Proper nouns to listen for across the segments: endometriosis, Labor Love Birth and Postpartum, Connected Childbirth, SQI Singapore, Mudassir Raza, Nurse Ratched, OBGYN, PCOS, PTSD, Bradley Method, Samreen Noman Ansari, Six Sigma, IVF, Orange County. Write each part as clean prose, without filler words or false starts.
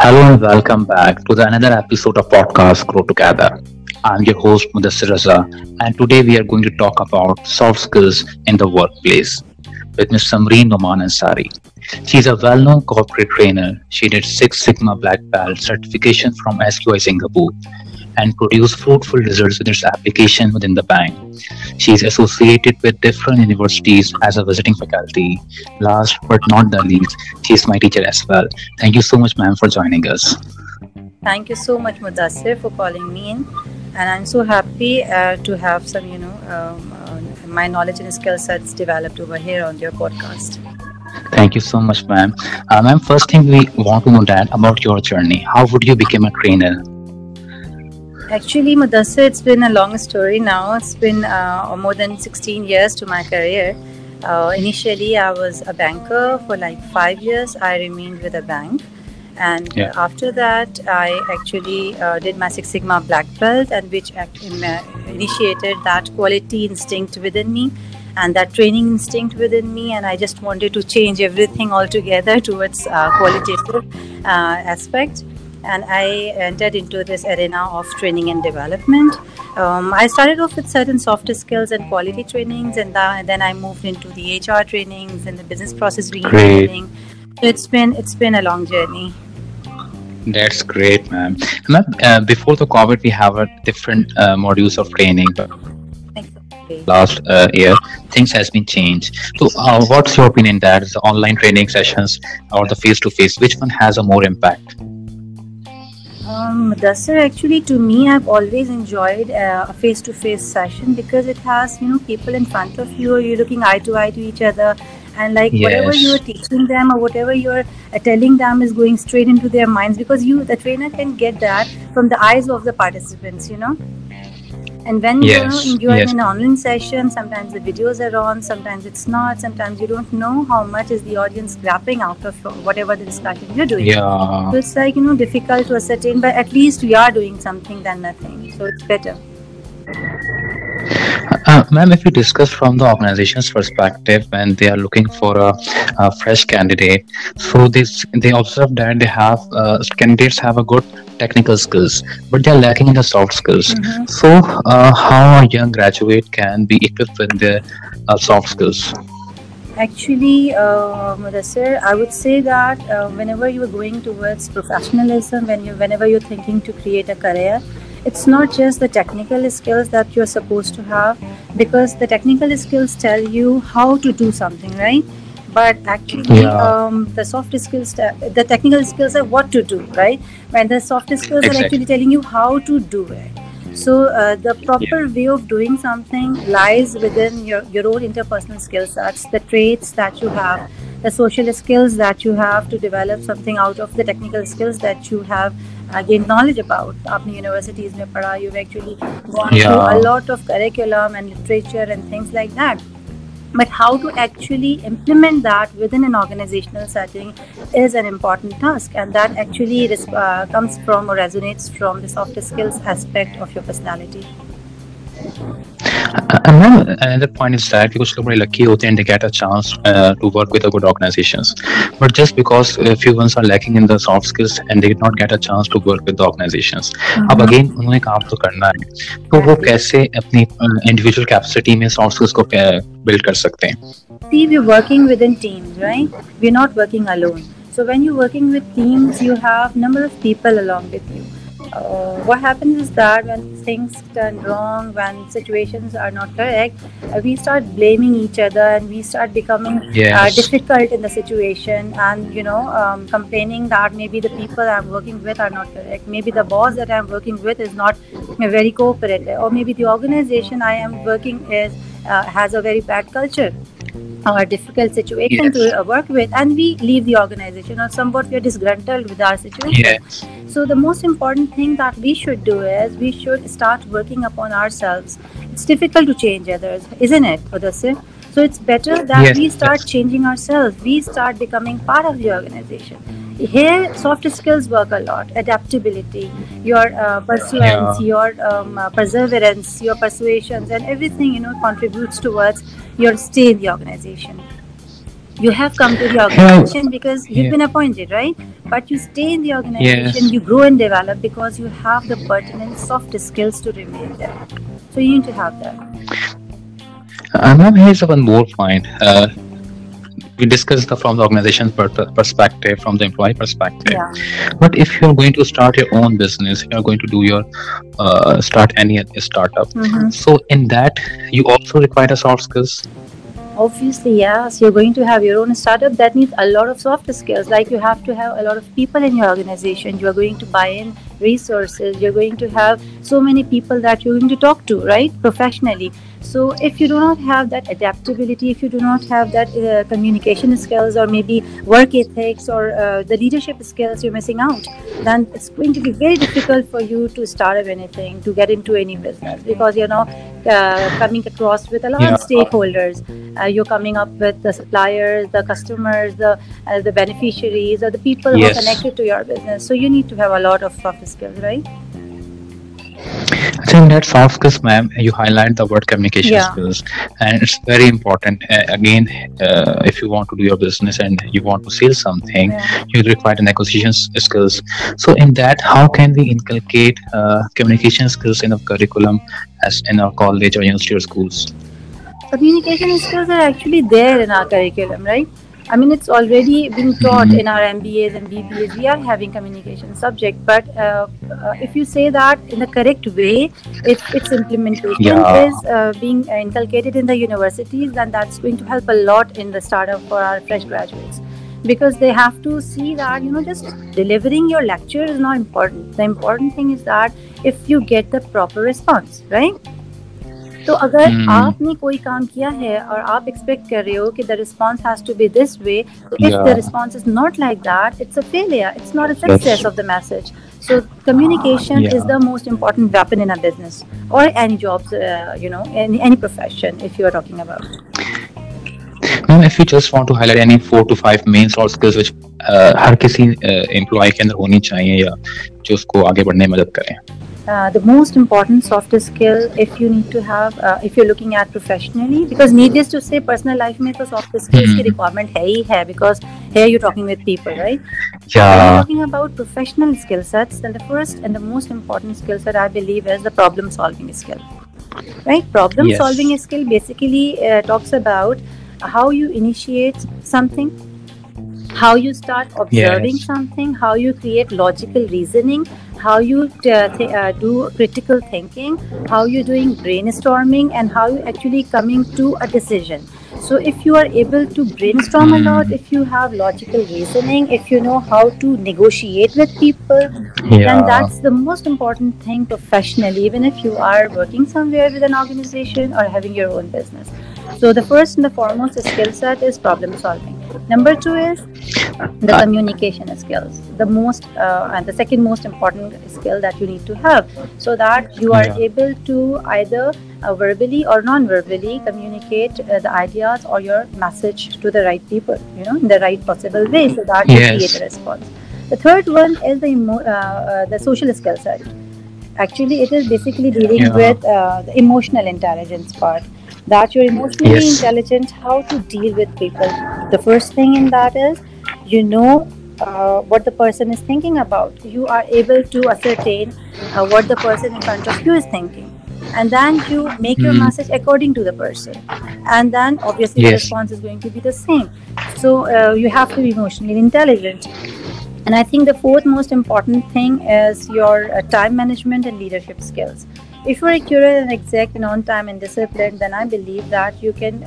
Hello and welcome back to another episode of Podcast Grow Together. I'm your host Mudassir Raza, and today we are going to talk about soft skills in the workplace with Ms. Samreen Noman Ansari. She's a well-known corporate trainer. She did Six Sigma Black Belt certification from SQI Singapore and produced fruitful results with its application within the bank. She is associated with different universities as a visiting faculty. Last but not the least, she is my teacher as well. Thank you so much, ma'am, for joining us. Thank you so much, Mudassir, for calling me in. And I'm so happy to have some, my knowledge and skill sets developed over here on your podcast. Thank you so much, ma'am. Ma'am, first thing we want to know that about your journey. How would you become a trainer? Actually, Mudassir, it's been a long story now. It's been more than 16 years to my career. Initially, I was a banker for like 5 years. I remained with a bank. And after that, I actually did my Six Sigma Black Belt, and which initiated that quality instinct within me and that training instinct within me. And I just wanted to change everything altogether towards qualitative aspect. And I entered into this arena of training and development. I started off with certain soft skills and quality trainings, and then I moved into the HR trainings and the business process reinventing. So it's been a long journey. That's great, ma'am. Before the COVID, we have a different modules of training. Exactly. Last year, things has been changed. So, what's your opinion that the online training sessions or the face-to-face, which one has a more impact? Mudassir, actually, to me, I've always enjoyed a face-to-face session because it has, people in front of you. You're looking eye to eye to each other, and whatever you're teaching them or whatever you're telling them is going straight into their minds, because the trainer can get that from the eyes of the participants, And when you're in an online session, sometimes the videos are on, sometimes it's not, sometimes you don't know how much is the audience grabbing out of whatever the discussion you're doing. Yeah. So it's difficult to ascertain, but at least we are doing something than nothing. So it's better. Ma'am, if you discuss from the organization's perspective, when they are looking for a fresh candidate, so they observe that they have candidates have a good technical skills, but they are lacking in the soft skills. Mm-hmm. So, how a young graduate can be equipped with their soft skills? Actually, Mudassir, I would say that whenever you are going towards professionalism, whenever you are thinking to create a career, it's not just the technical skills that you're supposed to have, because the technical skills tell you how to do something, right? But actually, the soft skills, the technical skills are what to do, right? And the soft skills are actually telling you how to do it. So the proper way of doing something lies within your own interpersonal skills. That's the traits that you have, the social skills that you have to develop something out of the technical skills that you have gained knowledge about. Aapne universities mein padha, you've actually gone through a lot of curriculum and literature and things like that. But how to actually implement that within an organizational setting is an important task, and that actually comes from or resonates from the soft skills aspect of your personality. Another point is that because people are lucky and they get a chance to work with a good organizations, but just because a few ones are lacking in the soft skills and they did not get a chance to work with the organizations. अब again उन्हें काम तो करना है, तो वो कैसे अपनी individual capacity में soft skills को build कर सकते हैं? See, we're working within teams, right? We're not working alone. So when you're working with teams, you have number of people along with you. What happens is that when things turn wrong, when situations are not correct, we start blaming each other and we start becoming difficult in the situation, and complaining that maybe the people I'm working with are not correct, maybe the boss that I'm working with is not very cooperative, or maybe the organization I am working has a very bad culture or a difficult situation to work with, and we leave the organization or somewhat we are disgruntled with our situation. Yes. So the most important thing that we should do is we should start working upon ourselves. It's difficult to change others, isn't it, Mudassir? So it's better that we start changing ourselves. We start becoming part of the organization. Here, soft skills work a lot. Adaptability, your perseverance, your persuasions, and everything, contributes towards your stay in the organization. You have come to the organization because you've been appointed, right? But you stay in the organization, you grow and develop because you have the pertinent soft skills to remain there. So you need to have that. Ma'am, here's one more point. We discussed from the organization's perspective, from the employee perspective. But if you're going to start your own business, you're going to do your start any startup. So in that, you also require soft skills. Obviously, yes. You're going to have your own startup that needs a lot of soft skills. Like you have to have a lot of people in your organization. You are going to buy in resources. You're going to have so many people that you're going to talk to, right? Professionally. So if you do not have that adaptability, if you do not have that communication skills or maybe work ethics or the leadership skills, you're missing out. Then it's going to be very difficult for you to start up anything, to get into any business, because you're now coming across with a lot of stakeholders. You're coming up with the suppliers, the customers, the beneficiaries, or the people who are connected to your business. So you need to have a lot of soft skills, right? I think that soft skills, ma'am, you highlight the word communication skills, and it's very important. Again, if you want to do your business and you want to sell something, you require the negotiation skills. So in that, how can we inculcate communication skills in our curriculum as in our college or university or schools? Communication skills are actually there in our curriculum, right? I mean, it's already been taught in our MBAs and BBAs. We are having communication subject, but if you say that in the correct way, if its implementation is being inculcated in the universities, then that's going to help a lot in the startup for our fresh graduates, because they have to see that, you know, just delivering your lecture is not important. The important thing is that if you get the proper response, right? तो अगर आपने कोई काम किया है और आप expect कर रहे हो कि the response has to be this way, if the response is not like that, it's a failure. It's not a success of the message. So communication is the most important weapon in a business or any jobs, you know, any profession if you are talking about. Ma'am, if you just want to highlight any 4 to 5 main soft skills which हर किसी employee के अंदर होनी चाहिए या जो उसको आगे बढ़ने में मदद करें. The most important soft skill, if you need to have, if you're looking at professionally, because needless to say, personal life में तो soft skills की requirement है ही है, because here you're talking with people, right? When you're talking about professional skill sets, then the first and the most important skill set I believe is the problem solving skill, right? Problem solving skill basically talks about how you initiate something, how you start observing something, how you create logical reasoning, how you do critical thinking, how you're doing brainstorming, and how you actually coming to a decision. So if you are able to brainstorm a lot, if you have logical reasoning, if you know how to negotiate with people, then that's the most important thing professionally, even if you are working somewhere with an organization or having your own business. So the first and the foremost skill set is problem solving. Number two is the communication skills, the most and the second most important skill that you need to have, so that you are able to either verbally or non-verbally communicate the ideas or your message to the right people, you know, in the right possible way, so that you create a response. The third one is the social skill set. Actually, it is basically dealing with the emotional intelligence part. That you're emotionally intelligent, how to deal with people. The first thing in that is, you know what the person is thinking about. You are able to ascertain what the person in front of you is thinking. And then you make your message according to the person. And then obviously the response is going to be the same. So you have to be emotionally intelligent. And I think the fourth most important thing is your time management and leadership skills. If you are accurate and exact and on time and disciplined, then I believe that you can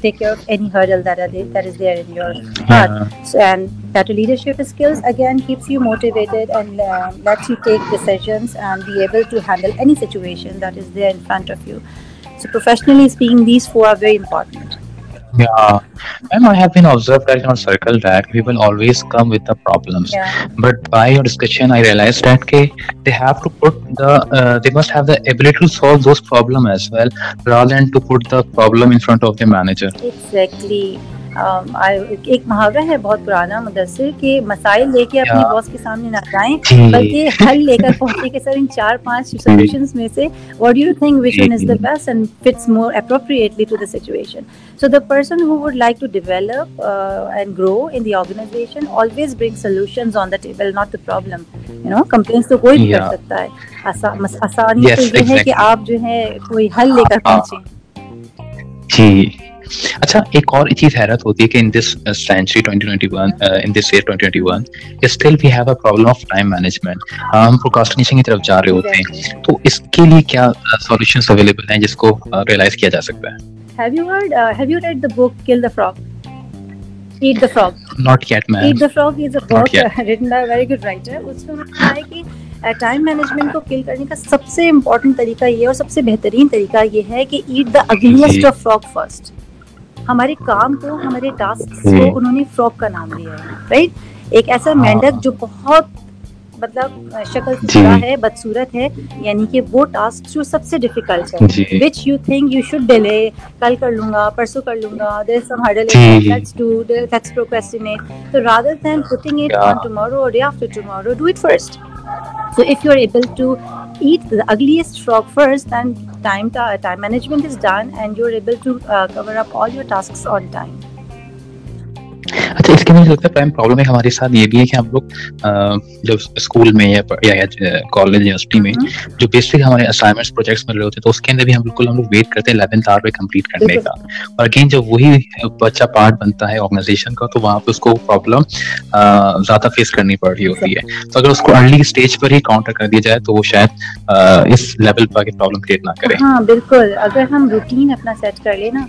take care of any hurdle that is there in your path. So, and better leadership skills again keeps you motivated and lets you take decisions and be able to handle any situation that is there in front of you. So professionally speaking, these four are very important. And I have been observed that in our circle that people always come with the problems, but by your discussion I realized that they have to put the they must have the ability to solve those problems as well, rather than to put the problem in front of the manager. Exactly. एक मुहावरा है बहुत पुराना मुदस्सिर के, मसाइल लेके अपने boss के सामने ना जाएं बल्कि हल लेकर पहुंचे कि सर इन 4-5 सॉल्यूशंस में से what do you think which one is the best and fits more appropriately to the situation. So the person who would like to develop and grow in the organisation always bring solutions on the table, not the problem. You know, complaints तो कोई भी कर सकता है, आसानी से ये है कि आप जो है कोई हल लेकर पहुंचे. अच्छा, एक और चीज हैरत होती है कि in this century 2021 in this year 2021 still we have a problem of time management. हम प्रोक्रास्टिनेशन की तरफ जा रहे होते हैं, तो इसके लिए क्या सॉल्यूशंस अवेलेबल हैं जिसको रियलाइज किया जा सकता है? Have you read the book kill the frog, Eat the Frog? Not yet, ma'am. Eat the Frog is a book written by a very good writer. उसमें लिखा है कि टाइम मैनेजमेंट को किल करने का सबसे इम्पोर्टेंट तरीका ये और सबसे बेहतरीन तरीका ये है कि eat the ugliest of frog first. हमारे काम को, हमारे टास्क को उन्होंने फ्रॉग का नाम दिया है, राइट? एक ऐसा मेंढक जो बहुत मतलब शक्ल सुंदर है, बदसूरत है, यानी कि वो टास्क जो सबसे डिफिकल्ट है, which you think you should delay, कल कर लूंगा, परसों कर लूंगा, there is some hurdle, let's do, let's procrastinate. So rather than putting it on tomorrow और day after tomorrow, do it first. So if you are able to eat the ugliest frog first, then time management is done and you're able to cover up all your tasks on time. अच्छा, इसके मुझे लगता है prime problem है हमारे साथ ये भी है कि हम लोग जब स्कूल में या कॉलेज यूनिवर्सिटी में जो बेसिक हमारे असाइनमेंट्स प्रोजेक्ट्स मिल रहे होते हैं तो उसके अंदर भी हम बिल्कुल वेट करते हैं 11th आवर पे कंप्लीट करने का. और अगेन जब वही बच्चा पार्ट बनता है ऑर्गेनाइजेशन का तो वहाँ पे उसको प्रॉब्लम ज्यादा फेस करनी पड़ रही होती है. तो अगर उसको अर्ली स्टेज पर ही काउंटर कर दिया जाए तो वो शायद इस लेवल पर प्रॉब्लम क्रिएट ना करे. हाँ बिल्कुल, अगर हम रूटीन अपना सेट कर लेना.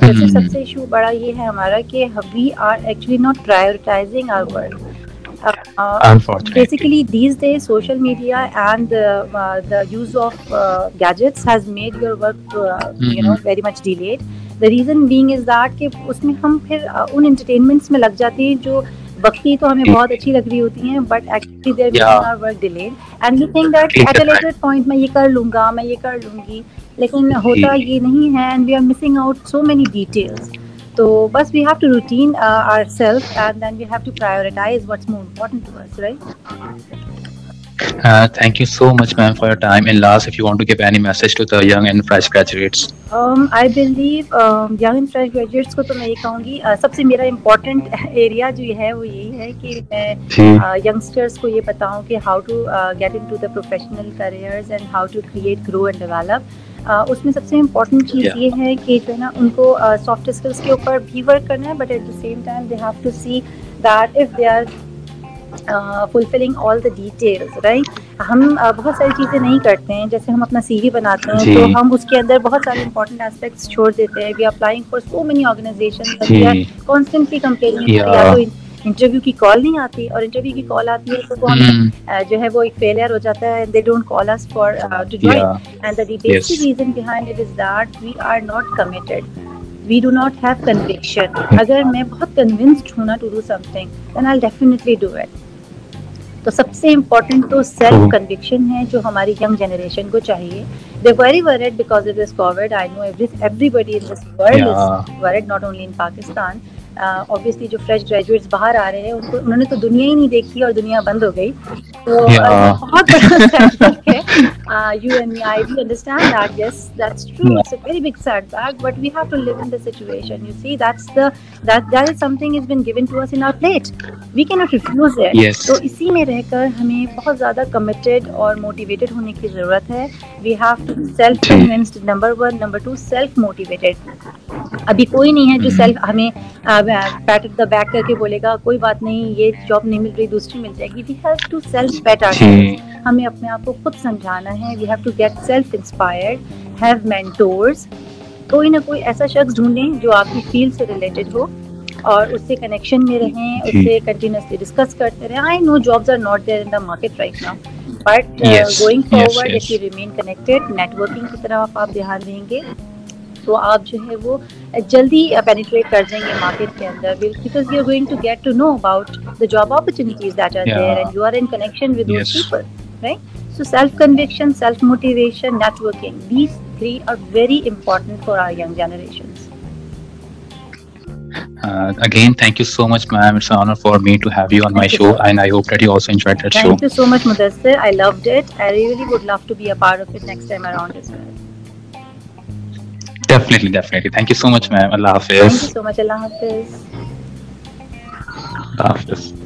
वैसे सबसे इशू बड़ा ये है हमारा कि we are actually not prioritising our work. Basically these days social media and the use of gadgets has made your work you know very much delayed. The reason being is that कि उसमें हम फिर उन entertainments में लग जाते हैं जो वक्ती तो हमें बहुत अच्छी लग रही होती हैं, but actually there is our work delayed and we think that at a later point मैं ये कर लूंगा, मैं ये कर लूंगी, लेकिन होता ये नहीं है and we are missing out so many details. तो बस we have to routine ourselves and then we have to prioritise what's more important to us, right? Thank you so much ma'am for your time and last if you want to give any message to the young and fresh graduates. I believe young and fresh graduates को तो मैं ये कहूँगी, सबसे मेरा important area जो है वो यही है कि मैं यंगस्टर्स को ये बताऊँ कि how to get in to the professional careers and how to create, grow and develop. उसमें सबसे इम्पोर्टेंट चीज़ ये है कि जो है ना उनको सॉफ्ट स्किल्स के ऊपर भी वर्क करना है, but at the same time they have to see that if they are fulfilling all the details, right? हम बहुत सारी चीज़ें नहीं करते हैं, जैसे हम अपना सीवी बनाते हैं तो हम उसके अंदर बहुत सारे इंपॉर्टेंट एस्पेक्ट्स छोड़ देते हैं. We are applying for so many organisations, we are constantly complaining कोई इंटरव्यू की कॉल नहीं आती, और इंटरव्यू की कॉल आती है तो हम जो है वो एक फेलियर हो जाता है and they don't call us for to join. And the basic reason behind it is that we are not committed, we do not have conviction. अगर मैं बहुत कन्विंस्ड हूं ना to do something then I will definitely do it. तो सबसे important तो self conviction है जो हमारी यंग जनरेशन को चाहिए. They very worried because of this Covid. I know everybody in this world is worried, not only in Pakistan. Obviously जो fresh graduates बाहर आ रहे हैं उनको उन्होंने तो दुनिया ही नहीं देखी और दुनिया बंद हो गई, तो बहुत बड़ा सेटबैक है. You and me, I we understand that, yes that's true, it's a very big setback, but we have to live in the situation. You see that's the that is something is been given to us in our plate, we can not refuse it. तो इसी में रहकर हमें बहुत ज़्यादा committed और motivated होने की ज़रूरत है. We have to self convinced, number one. Number two, self motivated. अभी कोई नहीं है जो सेल्फ हमें पैट एट द बैक करके बोलेगा कोई बात नहीं, ये जॉब नहीं मिल रही, दूसरी मिल जाएगी. We have to self pat our, हमें अपने आप को खुद समझाना है. We have to get self inspired, have mentors, कोई ना कोई ऐसा शख्स ढूंढें जो आपकी फील्ड से रिलेटेड हो और उससे कनेक्शन में रहें, उससे कंटिन्यूसली डिस्कस करते रहें. I know jobs are not there in the market right now, but going forward if you remain connected, networking की तरफ आप ध्यान देंगे तो आप जो है वो जल्दी पेनिट्रेट कर जाएंगे मार्केट के अंदर, because you are going to get to know about the job opportunities that are there and you are in connection with those people, right? So self conviction, self motivation, networking, these 3 are very important for our young generations. Again, thank you so much, ma'am. It's an honor for me to have you on my show, and I hope that you also enjoyed that show. Thank you so much, Mudassir. I loved it. I really would love to be a part of it next time around as well. Definitely, definitely. Thank you so much, ma'am. Allah Hafiz. Thank you so much. Allah Hafiz. Allah Hafiz.